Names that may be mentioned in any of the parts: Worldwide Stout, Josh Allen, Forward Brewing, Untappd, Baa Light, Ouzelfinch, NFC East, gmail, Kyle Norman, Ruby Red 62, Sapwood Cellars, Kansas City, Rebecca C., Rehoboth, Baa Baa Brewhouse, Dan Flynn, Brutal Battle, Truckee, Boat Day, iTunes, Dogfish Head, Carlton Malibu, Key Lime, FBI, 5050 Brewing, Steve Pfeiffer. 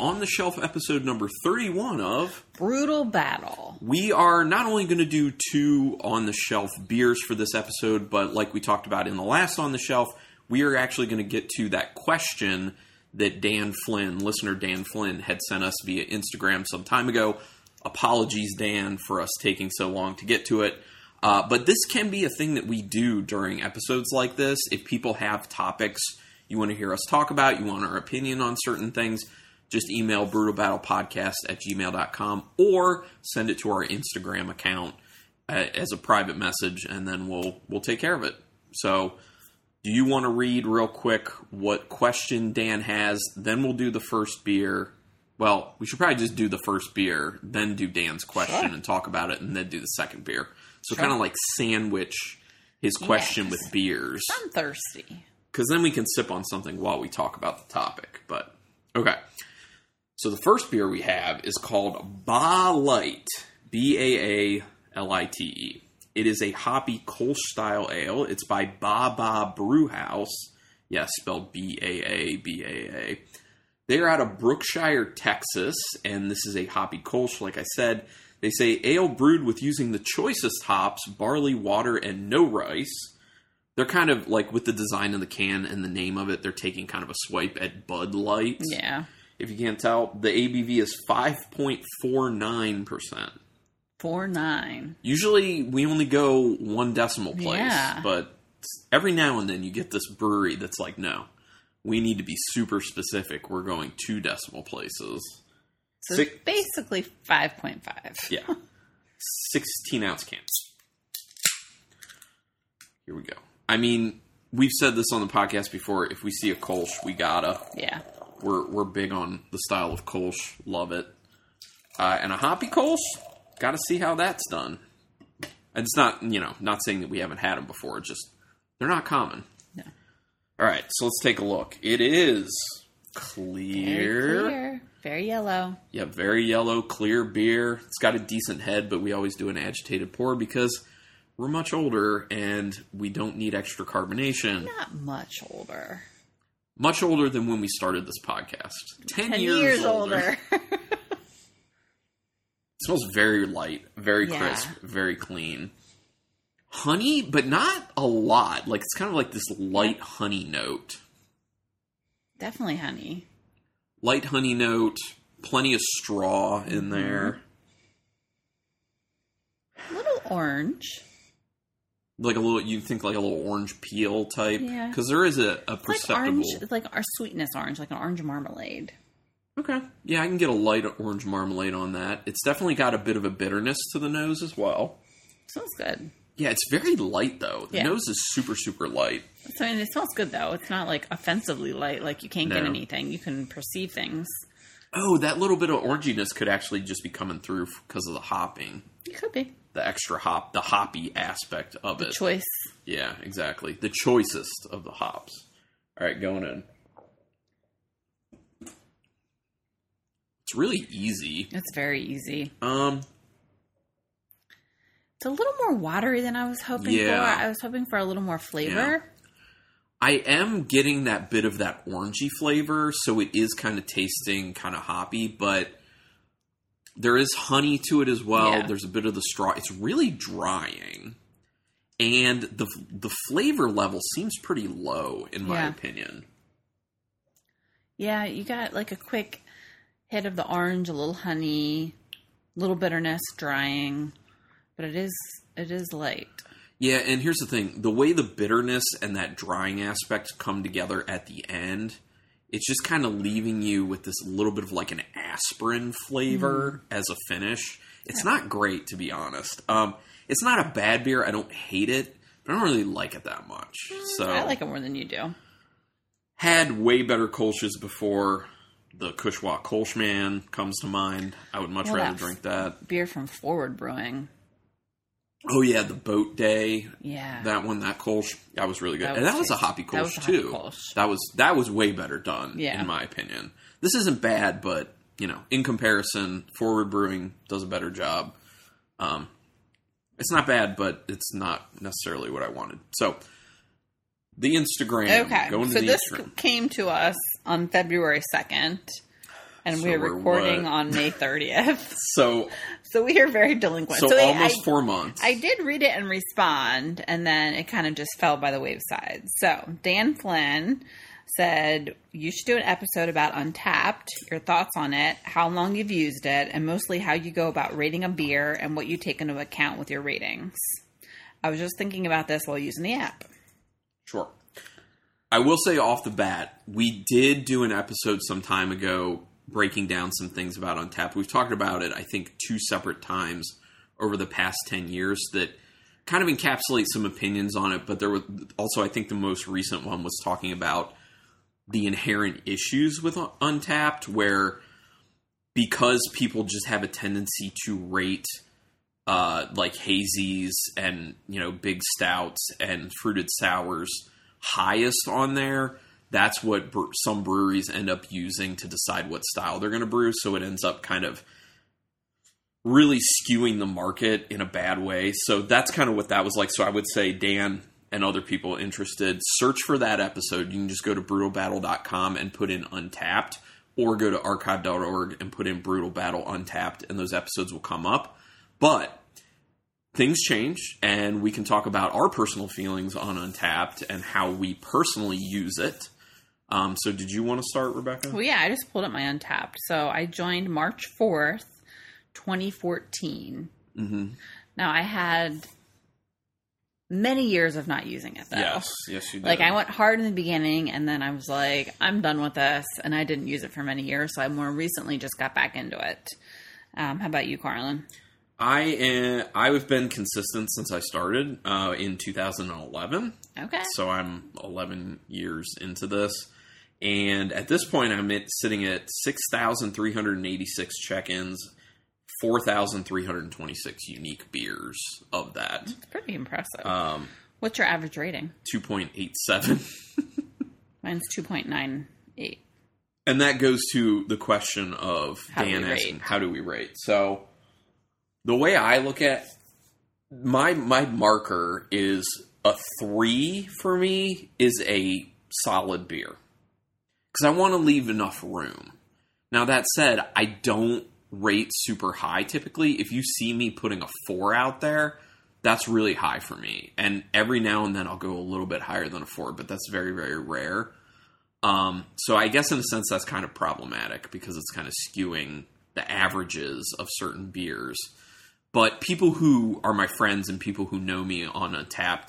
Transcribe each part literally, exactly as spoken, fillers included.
On the Shelf episode number thirty-one of Brutal Battle. We are not only going to do two On the Shelf beers for this episode, but like we talked about in the last On the Shelf, we are actually going to get to that question that Dan Flynn, listener Dan Flynn, had sent us via Instagram some time ago. Apologies, Dan, for us taking so long to get to it. Uh, but this can be a thing that we do during episodes like this. If people have topics you want to hear us talk about, you want our opinion on certain things, just email brutal battle podcast at gmail dot com or send it to our Instagram account uh, as a private message, and then we'll we'll take care of it. So do you want to read real quick what question Dan has? Then we'll do the first beer. Well, we should probably just do the first beer, then do Dan's question sure. and talk about it, and then do the second beer. So sure. kind of like sandwich his question yes. with beers. I'm thirsty. Because then we can sip on something while we talk about the topic. But, okay. So the first beer we have is called Baa Light. B A A L I T E. It is a hoppy Kolsch-style ale. It's by Baa Baa Brewhouse. Yes, spelled B A A B A A. They're out of Brookshire, Texas, and this is a hoppy Kolsch, like I said. They say, ale brewed with using the choicest hops, barley, water, and no rice. They're kind of, like, with the design of the can and the name of it, they're taking kind of a swipe at Bud Light. Yeah. If you can't tell, the A B V is five point four nine percent. four nine. Usually, we only go one decimal place. Yeah. But every now and then, you get this brewery that's like, no. We need to be super specific. We're going two decimal places. So Six, it's basically five point five. Yeah. sixteen ounce cans. Here we go. I mean, we've said this on the podcast before. If we see a Kolsch, we gotta. Yeah. We're we're big on the style of Kolsch. Love it. Uh, and a hoppy Kolsch? Gotta see how that's done. And it's not, you know, not saying that we haven't had them before. It's just, they're not common. All right, so let's take a look. It is clear. Very clear. Very yellow. Yeah, very yellow, clear beer. It's got a decent head, but we always do an agitated pour because we're much older and we don't need extra carbonation. Not much older. Much older than when we started this podcast. Ten, Ten years, years older. older. It smells very light, very yeah. crisp, very clean. Honey, but not a lot. Like, it's kind of like this light honey note. Definitely honey. Light honey note. Plenty of straw in mm-hmm. there. A little orange. Like a little, you'd think like a little orange peel type. Yeah. Because there is a, a perceptible. It's like, orange, like our sweetness orange, like an orange marmalade. Okay. Yeah, I can get a light orange marmalade on that. It's definitely got a bit of a bitterness to the nose as well. Sounds good. Yeah, it's very light, though. The yeah. nose is super, super light. So, and it smells good, though. It's not, like, offensively light. Like, you can't no. get anything. You can perceive things. Oh, that little bit of oranginess could actually just be coming through because of the hopping. It could be. The extra hop, the hoppy aspect of the it. The choice. Yeah, exactly. The choicest of the hops. All right, going in. It's really easy. It's very easy. Um... It's a little more watery than I was hoping yeah. for. I was hoping for a little more flavor. Yeah. I am getting that bit of that orangey flavor, so it is kind of tasting kind of hoppy, but there is honey to it as well. Yeah. There's a bit of the straw. It's really drying, and the the flavor level seems pretty low, in my yeah. opinion. Yeah, you got like a quick hit of the orange, a little honey, a little bitterness, drying. But it is it is light. Yeah, and here's the thing. The way the bitterness and that drying aspect come together at the end, it's just kind of leaving you with this little bit of like an aspirin flavor mm. as a finish. It's yeah. not great, to be honest. Um, it's not a bad beer. I don't hate it, but I don't really like it that much. Mm, so I like it more than you do. Had way better Kolsch's before. The Kushwa Kolschman comes to mind. I would much well, rather drink that. Beer from Forward Brewing. Oh, yeah, the Boat Day. Yeah. That one, that Kolsch, that was really good. That was and that tasty. was a hoppy Kolsch, that too. Kolsch. That was that was way better done, yeah. in my opinion. This isn't bad, but, you know, in comparison, Forward Brewing does a better job. Um, it's not bad, but it's not necessarily what I wanted. So, the Instagram. Okay, going to so the this Instagram. Came to us on February second. And so we're recording what? on May thirtieth. So so we are very delinquent. So, so almost I, four months. I did read it and respond, and then it kind of just fell by the wayside. So Dan Flynn said, you should do an episode about Untappd, your thoughts on it, how long you've used it, and mostly how you go about rating a beer and what you take into account with your ratings. I was just thinking about this while using the app. Sure. I will say off the bat, we did do an episode some time ago breaking down some things about Untappd. We've talked about it, I think, two separate times over the past ten years that kind of encapsulate some opinions on it. But there were also, I think the most recent one was talking about the inherent issues with Untappd, where because people just have a tendency to rate uh, like hazies and, you know, big stouts and fruited sours highest on there, that's what bre- some breweries end up using to decide what style they're going to brew. So it ends up kind of really skewing the market in a bad way. So that's kind of what that was like. So I would say, Dan and other people interested, search for that episode. You can just go to brutal battle dot com and put in Untappd, or go to archive dot org and put in Brutal Battle Untappd, and those episodes will come up. But things change, and we can talk about our personal feelings on Untappd and how we personally use it. Um, so did you want to start, Rebecca? Well, yeah, I just pulled up my Untappd. So I joined March fourth, twenty fourteen. Mm-hmm. Now, I had many years of not using it, though. Yes, yes, you did. Like, I went hard in the beginning, and then I was like, I'm done with this, and I didn't use it for many years, so I more recently just got back into it. Um, how about you, Carlin? I am, I've been consistent since I started uh, in two thousand eleven. Okay. So I'm eleven years into this. And at this point, I'm at, sitting at six thousand three hundred eighty-six check-ins, four thousand three hundred twenty-six unique beers of that. That's pretty impressive. Um, What's your average rating? two point eight seven. Mine's two point nine eight. And that goes to the question of how Dan asking, rate? how do we rate? So the way I look at my my marker is a three for me is a solid beer, because I want to leave enough room. Now, that said, I don't rate super high typically. If you see me putting a four out there, that's really high for me. And every now and then I'll go a little bit higher than a four, but that's very, very rare. Um, so I guess in a sense that's kind of problematic, because it's kind of skewing the averages of certain beers. But people who are my friends and people who know me on Untappd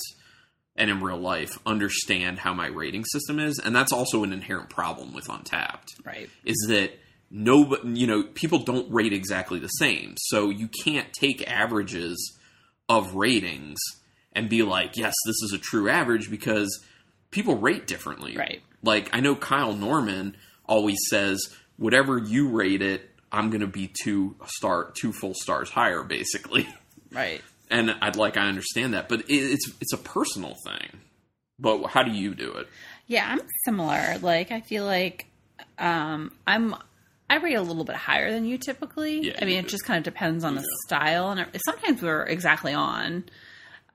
and in real life understand how my rating system is. And that's also an inherent problem with Untappd. Right. Is that no, you know, people don't rate exactly the same. So you can't take averages of ratings and be like, yes, this is a true average, because people rate differently. Right. Like, I know Kyle Norman always says, whatever you rate it, I'm going to be two star, two full stars higher, basically. Right. And I'd like, I understand that, but it, it's, it's a personal thing. But how do you do it? Yeah, I'm similar. Like, I feel like, um, I'm, I rate a little bit higher than you typically. Yeah, I mean, it just kind of depends on the yeah. style, and it, sometimes we're exactly on.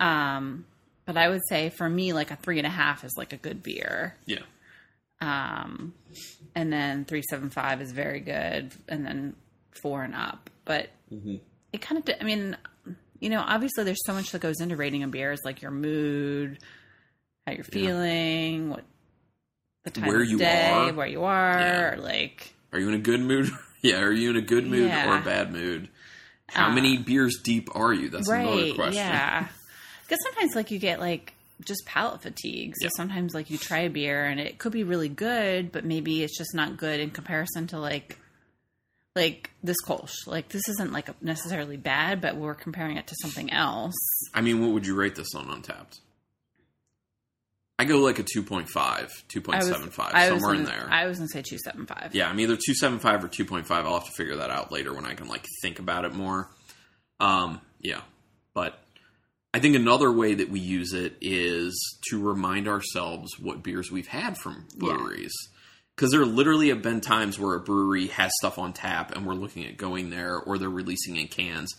Um, but I would say for me, like a three and a half is like a good beer. Yeah. Um, and then three seven five is very good, and then four and up. But mm-hmm. it kind of, de- I mean, you know, obviously there's so much that goes into rating a beer. It's like your mood, how you're feeling, yeah. what the time where of you day, are. where you are, yeah. or like, are you in a good mood? yeah. Are you in a good mood yeah. or a bad mood? How uh, many beers deep are you? That's right, another question. Yeah. Because sometimes like you get like just palate fatigue. So yep. sometimes like you try a beer and it could be really good, but maybe it's just not good in comparison to like, like this Kolsch. Like, this isn't like necessarily bad, but we're comparing it to something else. I mean, what would you rate this on Untappd? I go like a two point five, two point seven five, somewhere in there. I was going to say two point seven five. Yeah, I'm either two point seven five or two point five. I'll have to figure that out later when I can like think about it more. Um, yeah, but I think another way that we use it is to remind ourselves what beers we've had from breweries. Because yeah. there literally have been times where a brewery has stuff on tap and we're looking at going there, or they're releasing in cans,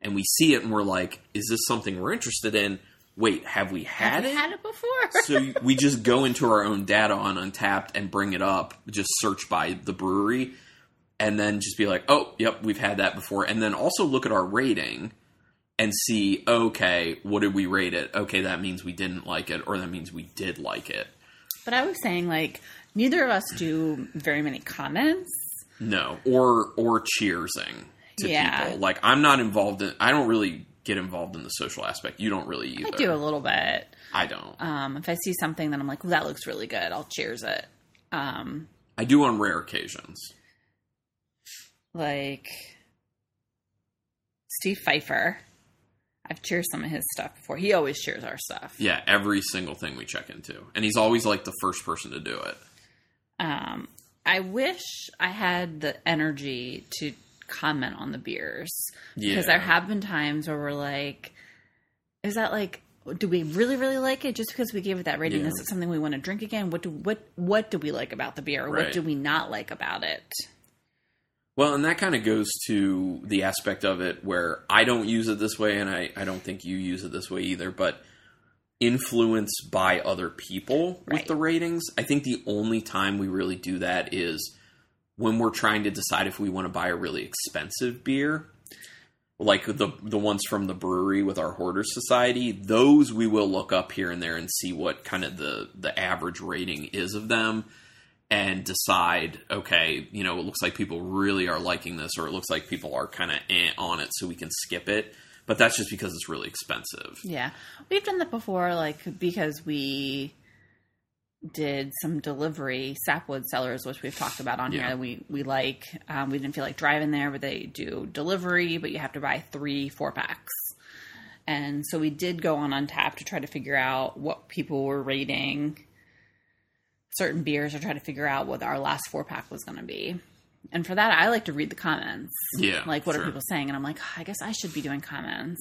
and we see it and we're like, is this something we're interested in? Wait, have we had have it? We had it before. So we just go into our own data on Untappd and bring it up, just search by the brewery. and then just be like, oh, yep, we've had that before. And then also look at our rating and see, okay, what did we rate it? Okay, that means we didn't like it, or that means we did like it. But I was saying, like, neither of us do very many comments. No, or or cheersing to yeah. people. Like, I'm not involved in – I don't really get involved in the social aspect. You don't really either. I do a little bit. I don't. Um, if I see something that I'm like, well, that looks really good, I'll cheers it. Um, I do on rare occasions. Like Steve Pfeiffer. I've cheered some of his stuff before. He always cheers our stuff. Yeah, every single thing we check into. And he's always, like, the first person to do it. Um, I wish I had the energy to comment on the beers. Yeah. Because there have been times where we're like, is that, like, do we really, really like it? Just because we gave it that rating, yeah. is it something we want to drink again? What do, what, what do we like about the beer? Right. What do we not like about it? Well, and that kind of goes to the aspect of it where I don't use it this way, and I, I don't think you use it this way either, but influence by other people right. with the ratings. I think the only time we really do that is when we're trying to decide if we want to buy a really expensive beer, like the the ones from the brewery with our Hoarder Society. Those we will look up here and there and see what kind of the, the average rating is of them. And decide, okay, you know, it looks like people really are liking this, or it looks like people are kind of eh on it, so we can skip it. But that's just because it's really expensive. Yeah. We've done that before, like, because we did some delivery, Sapwood Cellars, which we've talked about on yeah. here. We, we like, um, we didn't feel like driving there, but they do delivery, but you have to buy three, four packs. And so we did go on Untappd to try to figure out what people were rating certain beers, or try to figure out what our last four pack was going to be. And for that, I like to read the comments. Yeah. Like, what sure. are people saying? And I'm like, oh, I guess I should be doing comments.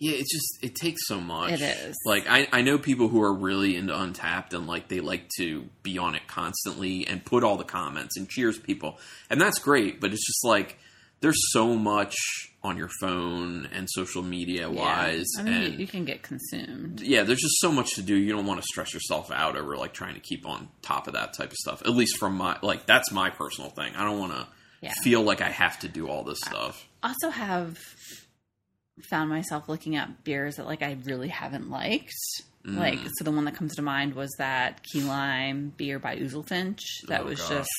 Yeah. It's just, it takes so much. It is. Like, I, I know people who are really into Untappd, and like, they like to be on it constantly and put all the comments and cheers people. And that's great. But it's just like, there's so much on your phone and social media wise. Yeah. I mean, and you, you can get consumed. Yeah, there's just so much to do. You don't want to stress yourself out over like trying to keep on top of that type of stuff. At least from my, like, that's my personal thing. I don't want to yeah. feel like I have to do all this stuff. I also have found myself looking at beers that like I really haven't liked. Mm. Like, so the one that comes to mind was that Key Lime beer by Ouzelfinch. That oh, was gosh. just...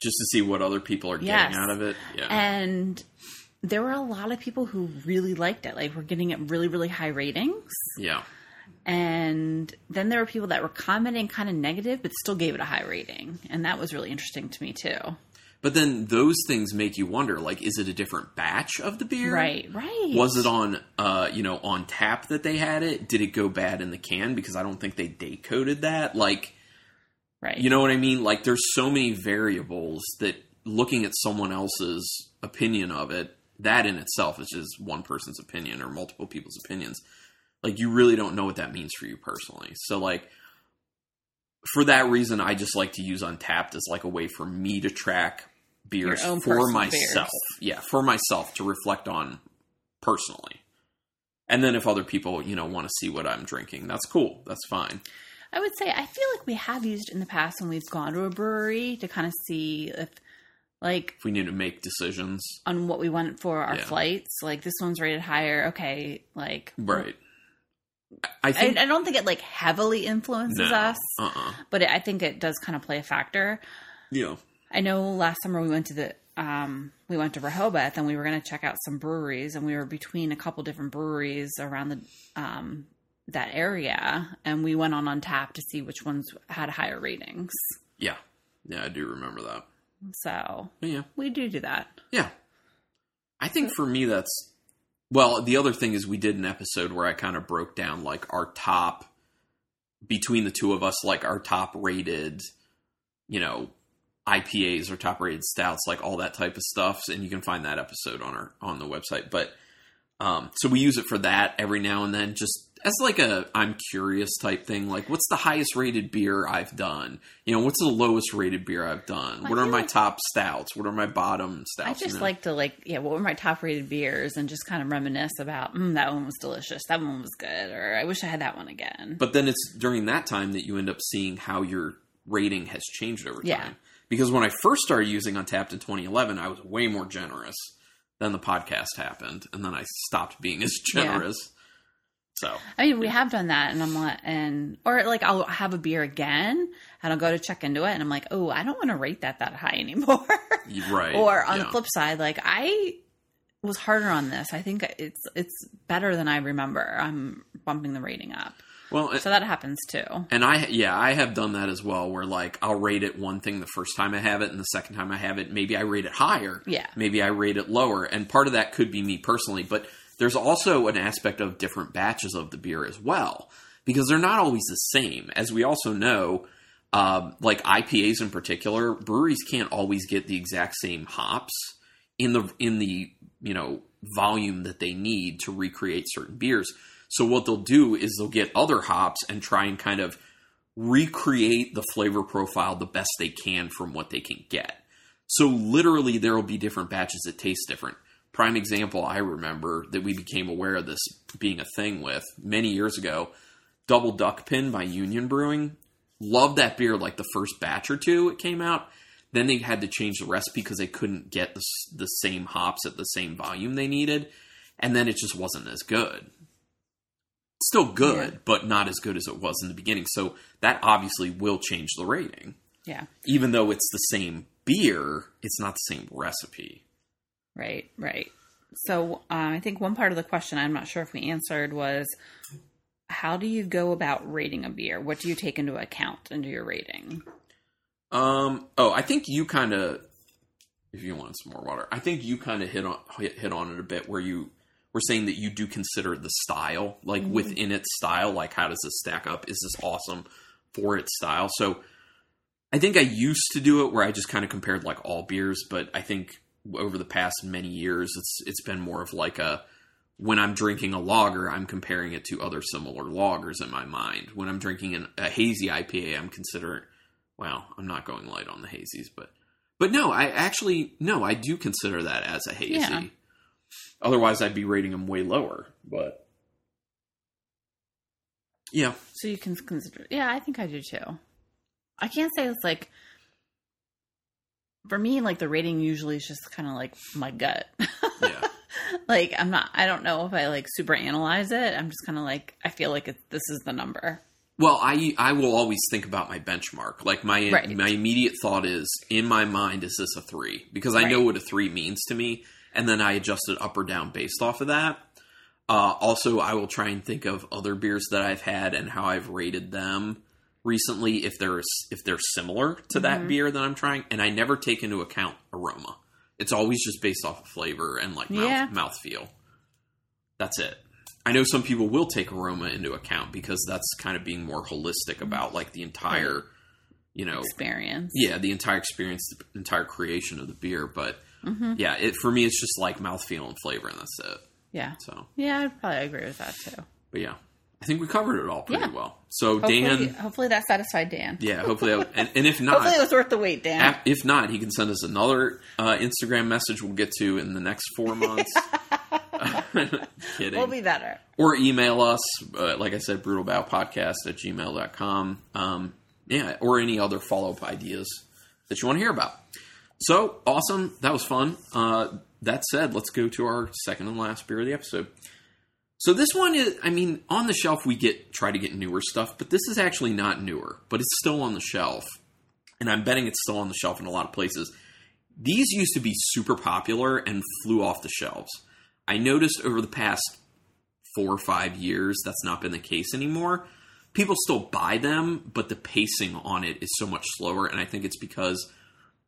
Just to see what other people are getting yes. out of it. Yeah. And there were a lot of people who really liked it. Like, we're getting it really, really high ratings. Yeah. And then there were people that were commenting kind of negative, but still gave it a high rating. And that was really interesting to me too. But then those things make you wonder, like, is it a different batch of the beer? Right, right. Was it on, uh, you know, on tap that they had it? Did it go bad in the can? Because I don't think they decoded that. Like, right. You know what I mean? Like, there's so many variables that looking at someone else's opinion of it, that in itself is just one person's opinion or multiple people's opinions. Like, you really don't know what that means for you personally. So, like, for that reason, I just like to use Untappd as, like, a way for me to track beers for myself. Beers. Yeah, for myself to reflect on personally. And then if other people, you know, want to see what I'm drinking, that's cool. That's fine. I would say I feel like we have used in the past when we've gone to a brewery to kind of see if, like... If we need to make decisions. On what we want for our yeah. flights. Like, this one's rated higher. Okay, like... Right. I think, I, I don't think it, like, heavily influences no, us. Uh-uh. But it, I think it does kind of play a factor. Yeah. I know last summer we went to the... Um, we went to Rehoboth, and we were going to check out some breweries, and we were between a couple different breweries around the... Um, that area, and we went on Untappd to see which ones had higher ratings. Yeah. Yeah, I do remember that. So, yeah. We do do that. Yeah. I think for me that's... Well, the other thing is we did an episode where I kind of broke down, like, our top... Between the two of us, like, our top-rated, you know, I P As or top-rated stouts, like, all that type of stuff, and you can find that episode on our on the website. But, um, so we use it for that every now and then, just... As like a I'm curious type thing. Like, what's the highest rated beer I've done? You know, what's the lowest rated beer I've done? Well, what are my like, top stouts? What are my bottom stouts? I just you know? like to like, yeah, what were my top rated beers? And just kind of reminisce about, mm, that one was delicious. That one was good. Or I wish I had that one again. But then it's during that time that you end up seeing how your rating has changed over time. Yeah. Because when I first started using Untappd in twenty eleven, I was way more generous. Then the podcast happened, and then I stopped being as generous. Yeah. So I mean, we yeah. have done that, and I'm like, and or like I'll have a beer again, and I'll go to check into it, and I'm like, oh, I don't want to rate that that high anymore. Right. Or on yeah. the flip side, like I was harder on this. I think it's it's better than I remember. I'm bumping the rating up. Well, so that happens too. And I, yeah, I have done that as well, where like I'll rate it one thing the first time I have it, and the second time I have it, maybe I rate it higher. Yeah. Maybe I rate it lower. And part of that could be me personally, but there's also an aspect of different batches of the beer as well, because they're not always the same. As we also know, um, like I P As in particular, breweries can't always get the exact same hops in the, in the, you know, volume that they need to recreate certain beers. So what they'll do is they'll get other hops and try and kind of recreate the flavor profile the best they can from what they can get. So literally there will be different batches that taste different. Prime example I remember that we became aware of this being a thing with many years ago, Double Duck Pin by Union Brewing. Loved that beer like the first batch or two it came out. Then they had to change the recipe because they couldn't get the, the same hops at the same volume they needed. And then it just wasn't as good. Still good, yeah. but not as good as it was in the beginning. So that obviously will change the rating. Yeah. Even though it's the same beer, it's not the same recipe. Right, right. So uh, I think one part of the question I'm not sure if we answered was, how do you go about rating a beer? What do you take into account into your rating? Um. Oh, I think you kind of, if you want some more water, I think you kind of hit on hit, hit on it a bit where you... We're saying that you do consider the style, like mm-hmm. within its style, like how does this stack up? Is this awesome for its style? So I think I used to do it where I just kind of compared like all beers, but I think over the past many years, it's it's been more of like a, when I'm drinking a lager, I'm comparing it to other similar lagers in my mind. When I'm drinking an, a hazy I P A, I'm considering, well, I'm not going light on the hazies, but, but no, I actually, no, I do consider that as a hazy. Yeah. Otherwise, I'd be rating them way lower, but yeah. So you can consider, yeah, I think I do too. I can't say it's like, for me, like the rating usually is just kind of like my gut. Yeah. Like I'm not, I don't know if I like super analyze it. I'm just kind of like, I feel like it, this is the number. Well, I, I will always think about my benchmark. Like my, right. my immediate thought is in my mind, is this a three? Because I right. know what a three means to me. And then I adjust it up or down based off of that. Uh, also, I will try and think of other beers that I've had and how I've rated them recently if they're, if they're similar to mm-hmm. that beer that I'm trying. And I never take into account aroma. It's always just based off of flavor and like mouth, yeah. mouthfeel. That's it. I know some people will take aroma into account because that's kind of being more holistic about like the entire, right. you know. Experience. Yeah, the entire experience, the entire creation of the beer, but... Mm-hmm. Yeah, it, for me, it's just like mouthfeel and flavor, and that's it. Yeah. So. Yeah, I'd probably agree with that, too. But yeah, I think we covered it all pretty yeah. well. So, hopefully, Dan... Hopefully that satisfied Dan. Yeah, hopefully. That, and, and if not... Hopefully it was worth the wait, Dan. If not, he can send us another uh, Instagram message we'll get to in the next four months. Kidding. We'll be better. Or email us, uh, like I said, brutal bow podcast at gmail dot com. Um, yeah, or any other follow-up ideas that you want to hear about. So, awesome. That was fun. Uh, that said, let's go to our second and last beer of the episode. So this one is, I mean, on the shelf we get try to get newer stuff, but this is actually not newer, but it's still on the shelf. And I'm betting it's still on the shelf in a lot of places. These used to be super popular and flew off the shelves. I noticed over the past four or five years that's not been the case anymore. People still buy them, but the pacing on it is so much slower, and I think it's because...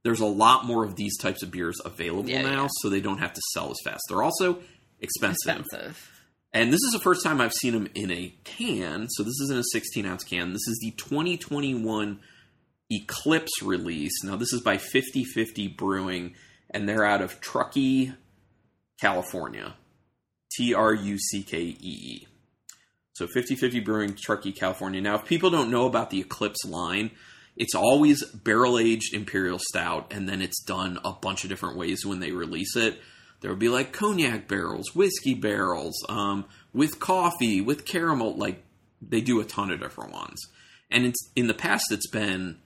There's a lot more of these types of beers available yeah, now, yeah. so they don't have to sell as fast. They're also expensive. expensive. And this is the first time I've seen them in a can. So this isn't a sixteen-ounce can. This is the twenty twenty-one Eclipse release. Now, this is by fifty fifty Brewing, and they're out of Truckee, California. T R U C K E E. So fifty fifty Brewing, Truckee, California. Now, if people don't know about the Eclipse line... It's always barrel-aged imperial stout, and then it's done a bunch of different ways when they release it. There will be, like, cognac barrels, whiskey barrels, um, with coffee, with caramel. Like, they do a ton of different ones. And it's in the past, it's been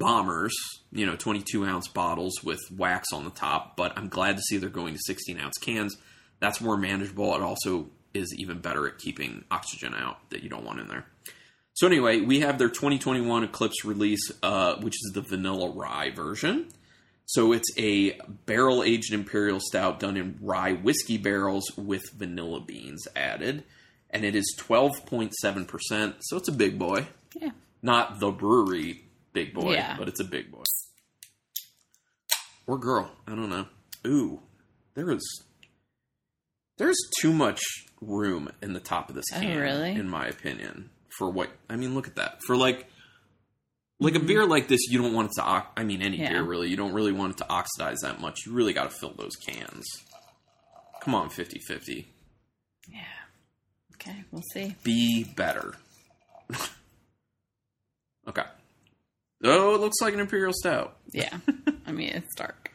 bombers, you know, twenty-two ounce bottles with wax on the top, but I'm glad to see they're going to sixteen ounce cans. That's more manageable. It also is even better at keeping oxygen out that you don't want in there. So anyway, we have their twenty twenty-one Eclipse release, uh, which is the vanilla rye version. So it's a barrel-aged imperial stout done in rye whiskey barrels with vanilla beans added. And it is twelve point seven percent, so it's a big boy. Yeah. Not the brewery big boy, yeah. But it's a big boy. Or girl, I don't know. Ooh, there is... There's too much room in the top of this can, oh, really? In my opinion, for what... I mean, look at that. For, like... Like, mm-hmm. a beer like this, you don't want it to... Ox- I mean, any yeah. beer, really. You don't really want it to oxidize that much. You really got to fill those cans. Come on, fifty fifty. Yeah. Okay, we'll see. Be better. Okay. Oh, it looks like an imperial stout. Yeah. I mean, it's dark.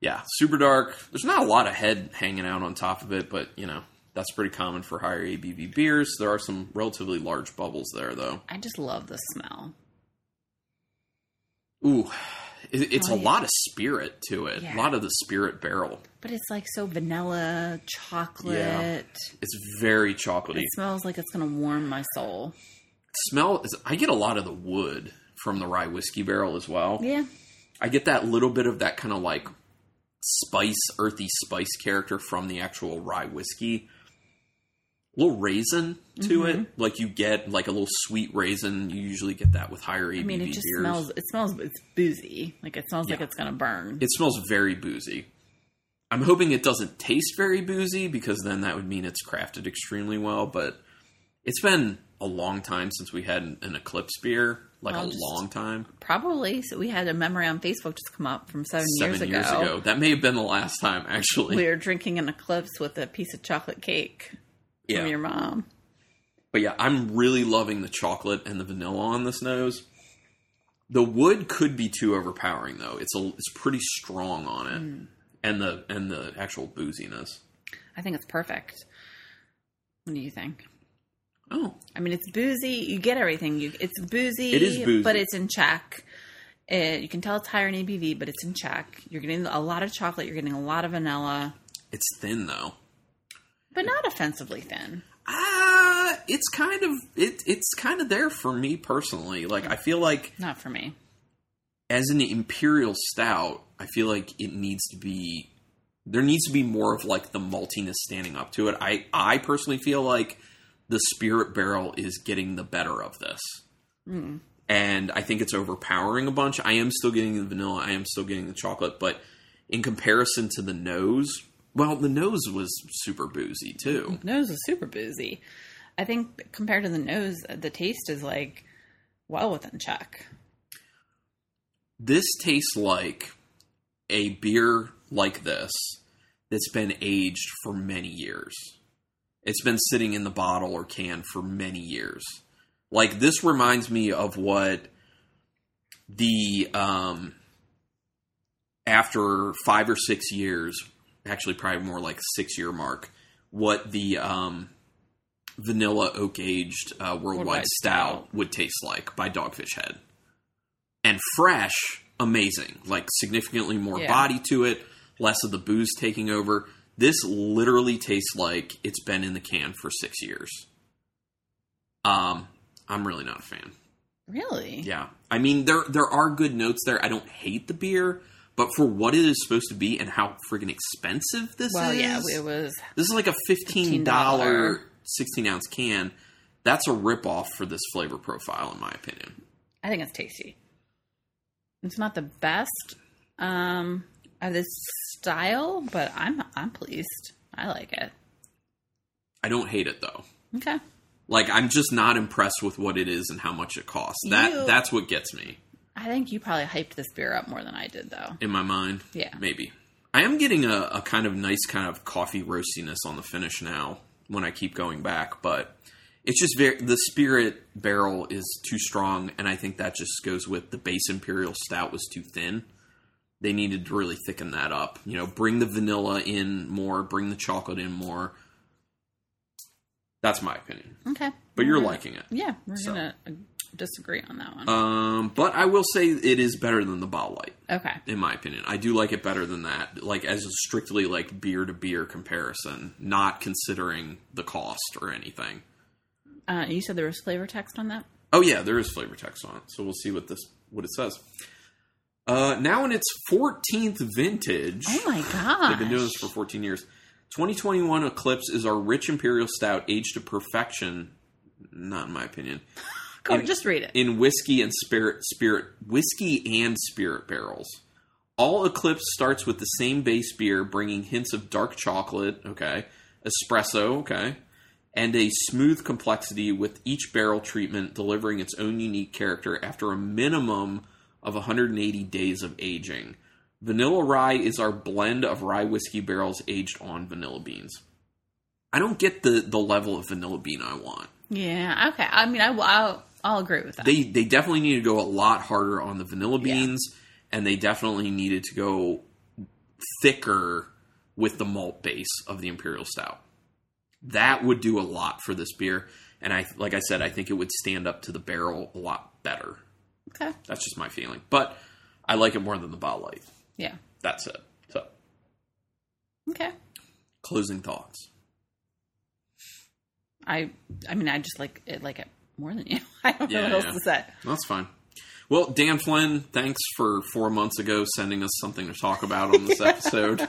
Yeah, super dark. There's not a lot of head hanging out on top of it, but, you know, that's pretty common for higher A B V beers. There are some relatively large bubbles there, though. I just love the smell. Ooh, it, it's oh, a yeah. lot of spirit to it. Yeah. A lot of the spirit barrel. But it's like so vanilla, chocolate. Yeah. It's very chocolatey. It smells like it's going to warm my soul. Smell, is, I get a lot of the wood from the rye whiskey barrel as well. Yeah. I get that little bit of that kind of like... spice, earthy spice character from the actual rye whiskey. A little raisin to mm-hmm. it. Like you get like a little sweet raisin. You usually get that with higher A B V beers. I mean, it just beers. smells, it smells, it's boozy. Like it smells yeah. like it's going to burn. It smells very boozy. I'm hoping it doesn't taste very boozy because then that would mean it's crafted extremely well. But it's been a long time since we had an Eclipse beer. Like well, a long time. Probably. So we had a memory on Facebook just come up from seven, seven years ago. Seven years ago. That may have been the last time, actually. We were drinking an Eclipse with a piece of chocolate cake yeah. from your mom. But yeah, I'm really loving the chocolate and the vanilla on this nose. The wood could be too overpowering, though. It's a, it's pretty strong on it. Mm. And the and the actual booziness. I think it's perfect. What do you think? Oh. I mean, it's boozy. You get everything. You, it's boozy, it is boozy, but it's in check. It, you can tell it's higher in A B V, but it's in check. You're getting a lot of chocolate. You're getting a lot of vanilla. It's thin, though. But not offensively thin. Ah, uh, it's kind of it. It's kind of there for me personally. Like, I feel like... Not for me. As an imperial stout, I feel like it needs to be... There needs to be more of, like, the maltiness standing up to it. I, I personally feel like... The spirit barrel is getting the better of this. Mm. And I think it's overpowering a bunch. I am still getting the vanilla. I am still getting the chocolate. But in comparison to the nose, well, the nose was super boozy too. The nose was super boozy. I think compared to the nose, the taste is like well within check. This tastes like a beer like this that's been aged for many years. It's been sitting in the bottle or can for many years. Like, this reminds me of what the, um, after five or six years, actually probably more like six-year mark, what the um, vanilla oak-aged uh, Worldwide, Worldwide Stout, Stout would taste like by Dogfish Head. And fresh, amazing. Like, significantly more yeah. body to it, less of the booze taking over. This literally tastes like it's been in the can for six years. Um, I'm really not a fan. Really? Yeah. I mean, there there are good notes there. I don't hate the beer, but for what it is supposed to be and how friggin' expensive this well, is. Well, yeah, it was... This is like a fifteen dollars, fifteen dollars sixteen ounce can. That's a ripoff for this flavor profile, in my opinion. I think it's tasty. It's not the best, um... of this style, but I'm I'm pleased. I like it. I don't hate it though. Okay. Like, I'm just not impressed with what it is and how much it costs. You, that that's what gets me. I think you probably hyped this beer up more than I did though. In my mind, yeah, maybe. I am getting a, a kind of nice kind of coffee roastiness on the finish now when I keep going back, but it's just very the spirit barrel is too strong, and I think that just goes with the base imperial stout was too thin. They needed to really thicken that up. You know, bring the vanilla in more, bring the chocolate in more. That's my opinion. Okay. But you're liking it. Yeah, we're so. going to disagree on that one. Um, but I will say it is better than the Baa Light. Okay. In my opinion. I do like it better than that, like as a strictly like beer-to-beer comparison, not considering the cost or anything. Uh, you said there was flavor text on that? Oh, yeah, there is flavor text on it, so we'll see what this what it says. Uh, now in its fourteenth vintage. Oh, my god! They've been doing this for fourteen years. twenty twenty-one Eclipse is our rich imperial stout aged to perfection. Not in my opinion. Go on, just read it. In whiskey and spirit, spirit, whiskey and spirit barrels. All Eclipse starts with the same base beer, bringing hints of dark chocolate, okay, espresso, okay, and a smooth complexity with each barrel treatment, delivering its own unique character after a minimum of one hundred eighty days of aging. Vanilla rye is our blend of rye whiskey barrels aged on vanilla beans. I don't get the, the level of vanilla bean I want. Yeah, okay. I mean, I, I'll, I'll agree with that. They they definitely need to go a lot harder on the vanilla beans, yeah. And they definitely needed to go thicker with the malt base of the Imperial Stout. That would do a lot for this beer, and I like I said, I think it would stand up to the barrel a lot better. Okay. That's just my feeling. But I like it more than the Baa Light. Yeah. That's it. So. Okay. Closing thoughts. I I mean, I just like it like it more than you. I don't know yeah, what else yeah. to say. That's fine. Well, Dan Flynn, thanks for four months ago sending us something to talk about on this yeah. episode.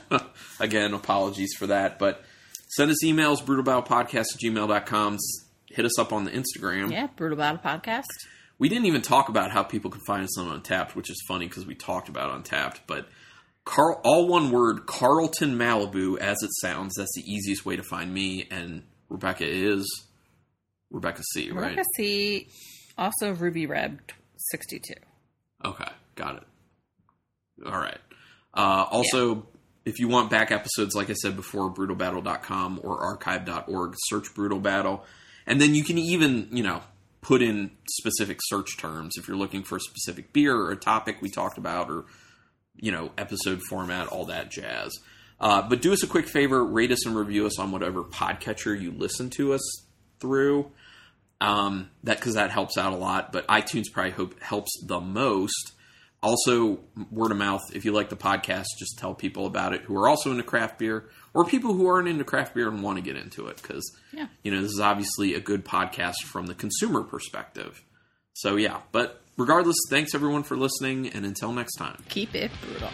Again, apologies for that. But send us emails, brutal battle podcast at gmail dot com. Hit us up on the Instagram. Yeah, Brutal Battle Podcast. We didn't even talk about how people can find us on Untappd, which is funny because we talked about Untappd. But Carl, all one word, Carlton Malibu, as it sounds. That's the easiest way to find me, and Rebecca is Rebecca C., right? Rebecca C., also Ruby Red sixty-two. Okay, got it. All right. Uh, also, yeah. if you want back episodes, like I said before, brutal battle dot com or archive dot org, search Brutal Battle. And then you can even, you know, put in specific search terms. If you're looking for a specific beer or a topic we talked about or, you know, episode format, all that jazz. Uh, but do us a quick favor, rate us and review us on whatever podcatcher you listen to us through. Um, that because that helps out a lot, but iTunes probably hope, helps the most. Also, word of mouth, if you like the podcast, just tell people about it who are also into craft beer or people who aren't into craft beer and want to get into it because, yeah. you know, this is obviously a good podcast from the consumer perspective. So, yeah, but regardless, thanks everyone for listening, and until next time. Keep it brutal.